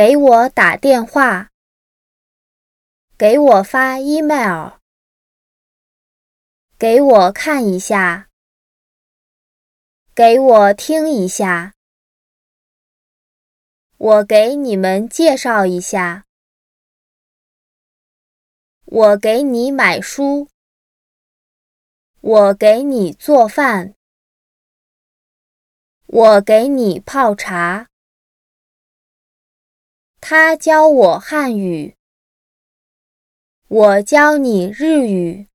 给我打电话，给我发 email， 给我看一下，给我听一下，我给你们介绍一下，我给你买书，我给你做饭，我给你泡茶。他教我汉语，我教你日语。